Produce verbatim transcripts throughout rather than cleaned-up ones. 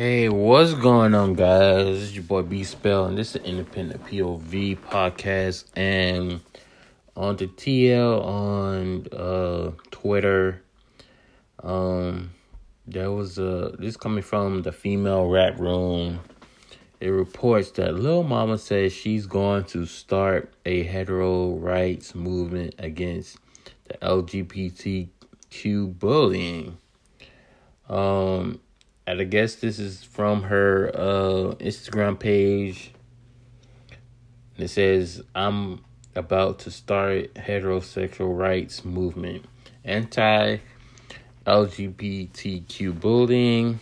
Hey, what's going on, guys? It's your boy B Spell, and this is an independent P O V podcast. And on the T L on uh, Twitter, um, there was a this coming from the female rap room. It reports that Lil Mama says she's going to start a hetero rights movement against the L G B T Q bullying. Um. I guess this is from her uh, Instagram page. It says, "I'm about to start heterosexual rights movement, anti-L G B T Q bullying."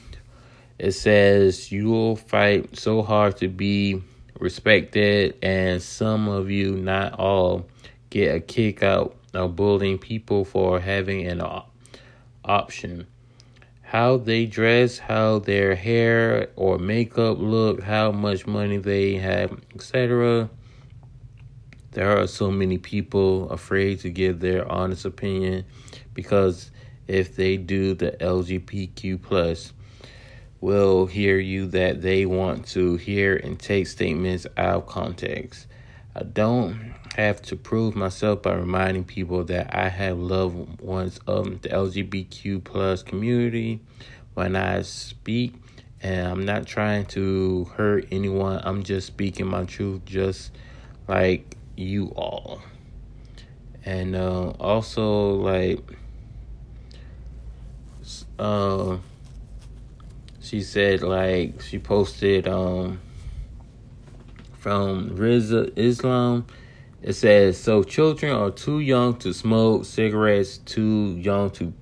It says, "You'll fight so hard to be respected, and some of you, not all, get a kick out of bullying people for having an op- option. How they dress, how their hair or makeup look, how much money they have, et cetera. There are so many people afraid to give their honest opinion because if they do, the L G B T Q plus will hear you that they want to hear and take statements out of context. I don't have to prove myself by reminding people that I have loved ones of the L G B T Q plus community when I speak, and I'm not trying to hurt anyone. I'm just speaking my truth, just like you all." And uh, also, like, uh, she said, like, she posted um. from Riza Islam. It says, "So children are too young to smoke cigarettes, too young to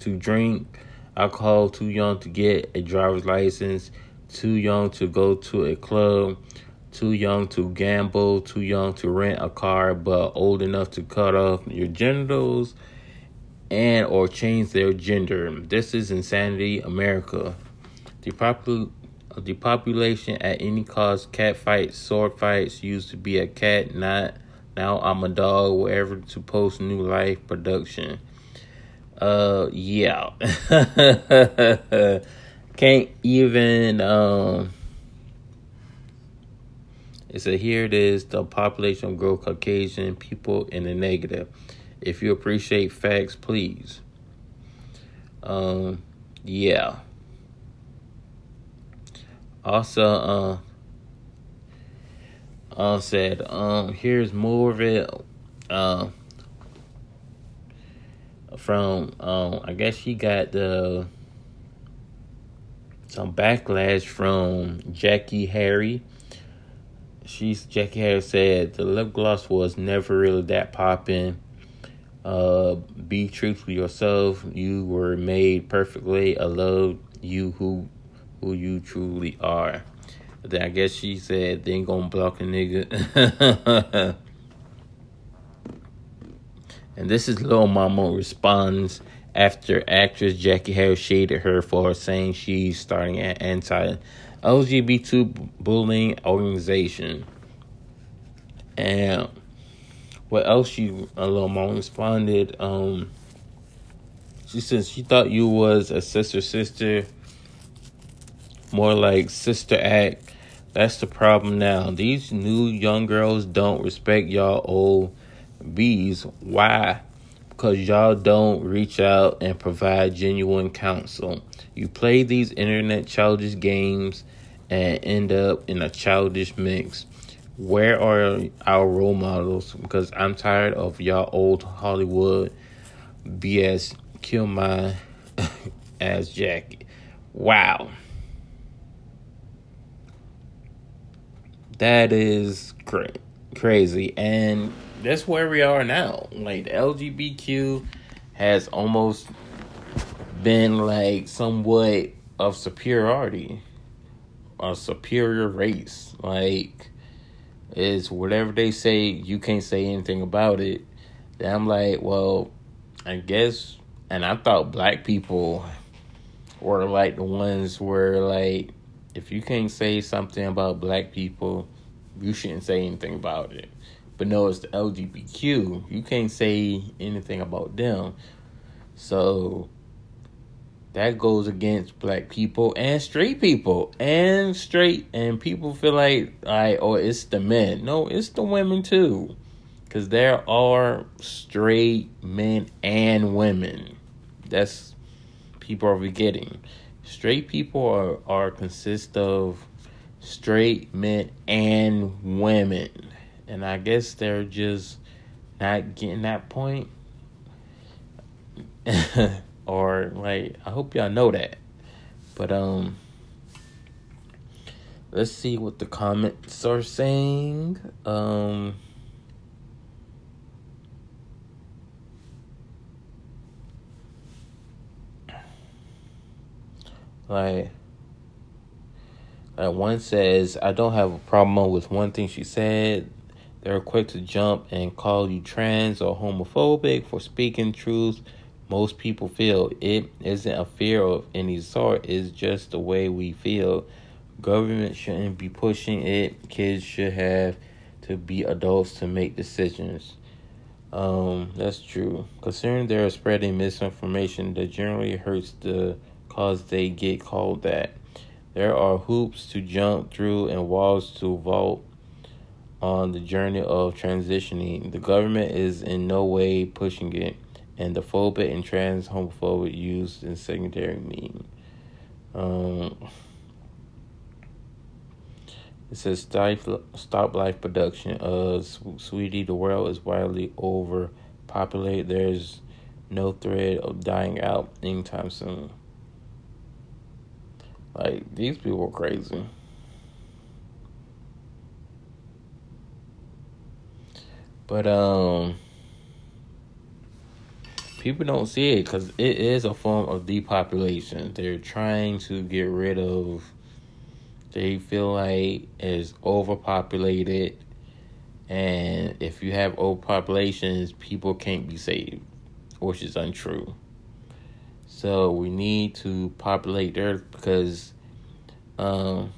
to drink alcohol, too young to get a driver's license, too young to go to a club, too young to gamble, too young to rent a car, but old enough to cut off your genitals and or change their gender. This is insanity, America. The popular The population at any cost. Cat fights, sword fights. Used to be a cat, not now. I'm a dog. Wherever to post new life production. Uh, yeah. Can't even. Um, it said here it is. The population grow Caucasian people in the negative. If you appreciate facts, please. Um, yeah. Also, uh, uh, said, um, here's more of it, uh, from, um, I guess she got the, some backlash from Jackée Harry. She's, Jackée Harry said, "The lip gloss was never really that poppin'. Uh, be truthful yourself. You were made perfectly. I love you who who you truly are." Then I guess she said they ain't gonna block a nigga. And this is Lil Mama responds after actress Jackée Harry shaded her for saying she's starting an anti-L G B T Q bullying organization. And what else she uh, Lil Mama responded? Um, she says she thought you was a sister sister. More like sister act. That's the problem now. These new young girls don't respect y'all old bees. Why? Because y'all don't reach out and provide genuine counsel. You play these internet childish games and end up in a childish mix. Where are our role models? Because I'm tired of y'all old Hollywood B S. Kill my ass, Jackée. Wow. That is cra- crazy. And that's where we are now. Like, L G B T Q has almost been, like, somewhat of superiority. A superior race. Like, it's whatever they say, you can't say anything about it. Then I'm like, well, I guess... And I thought black people were, like, the ones where, like... If you can't say something about black people, you shouldn't say anything about it. But no, it's the L G B T Q. You can't say anything about them. So that goes against black people and straight people and straight. And people feel like, all right, or it's the men. No, it's the women too. Because there are straight men and women. That's, people are forgetting. Straight people are, are consist of straight men and women. And I guess they're just not getting that point. Or, like, I hope y'all know that. But, um, let's see what the comments are saying. Um, like, like, one says, I don't have a problem with one thing she said. They're quick to jump and call you trans or homophobic for speaking truth. Most people feel it isn't a fear of any sort. It's just the way we feel. Government shouldn't be pushing it. Kids should have to be adults to make decisions. Um, that's true. Considering they're spreading misinformation that generally hurts the cause they get called that. There are hoops to jump through and walls to vault on the journey of transitioning. The government is in no way pushing it. And the phobic and trans homophobic used in secondary meaning. Um, it says stop life production. Uh, sweetie, the world is widely overpopulated. There's no threat of dying out anytime soon. Like, these people are crazy. But, um... people don't see it because it is a form of depopulation. They're trying to get rid of, they feel like it's overpopulated. And if you have overpopulations, people can't be saved, which is untrue. So we need to populate the earth because, um,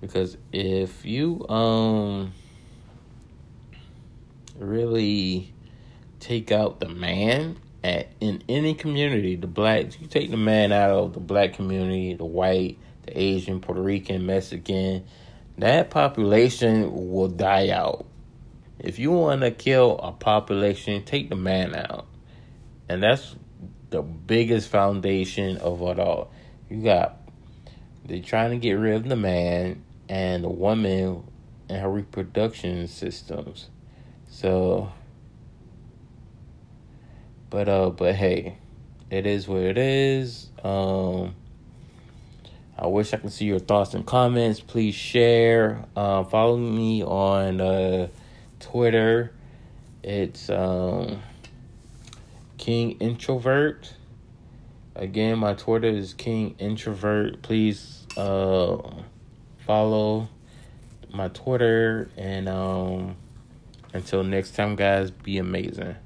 because if you, um, really... take out the man at in any community, the black, you take the man out of the black community, the white, the Asian, Puerto Rican, Mexican, that population will die out. If you want to kill a population, take the man out. And that's the biggest foundation of it all. You got, they're trying to get rid of the man and the woman and her reproduction systems. So... But uh, but hey, it is what it is. Um, I wish I could see your thoughts and comments. Please share. Uh, follow me on uh, Twitter. It's um, King Introvert. Again, my Twitter is King Introvert. Please uh, follow my Twitter. And um, until next time, guys, be amazing.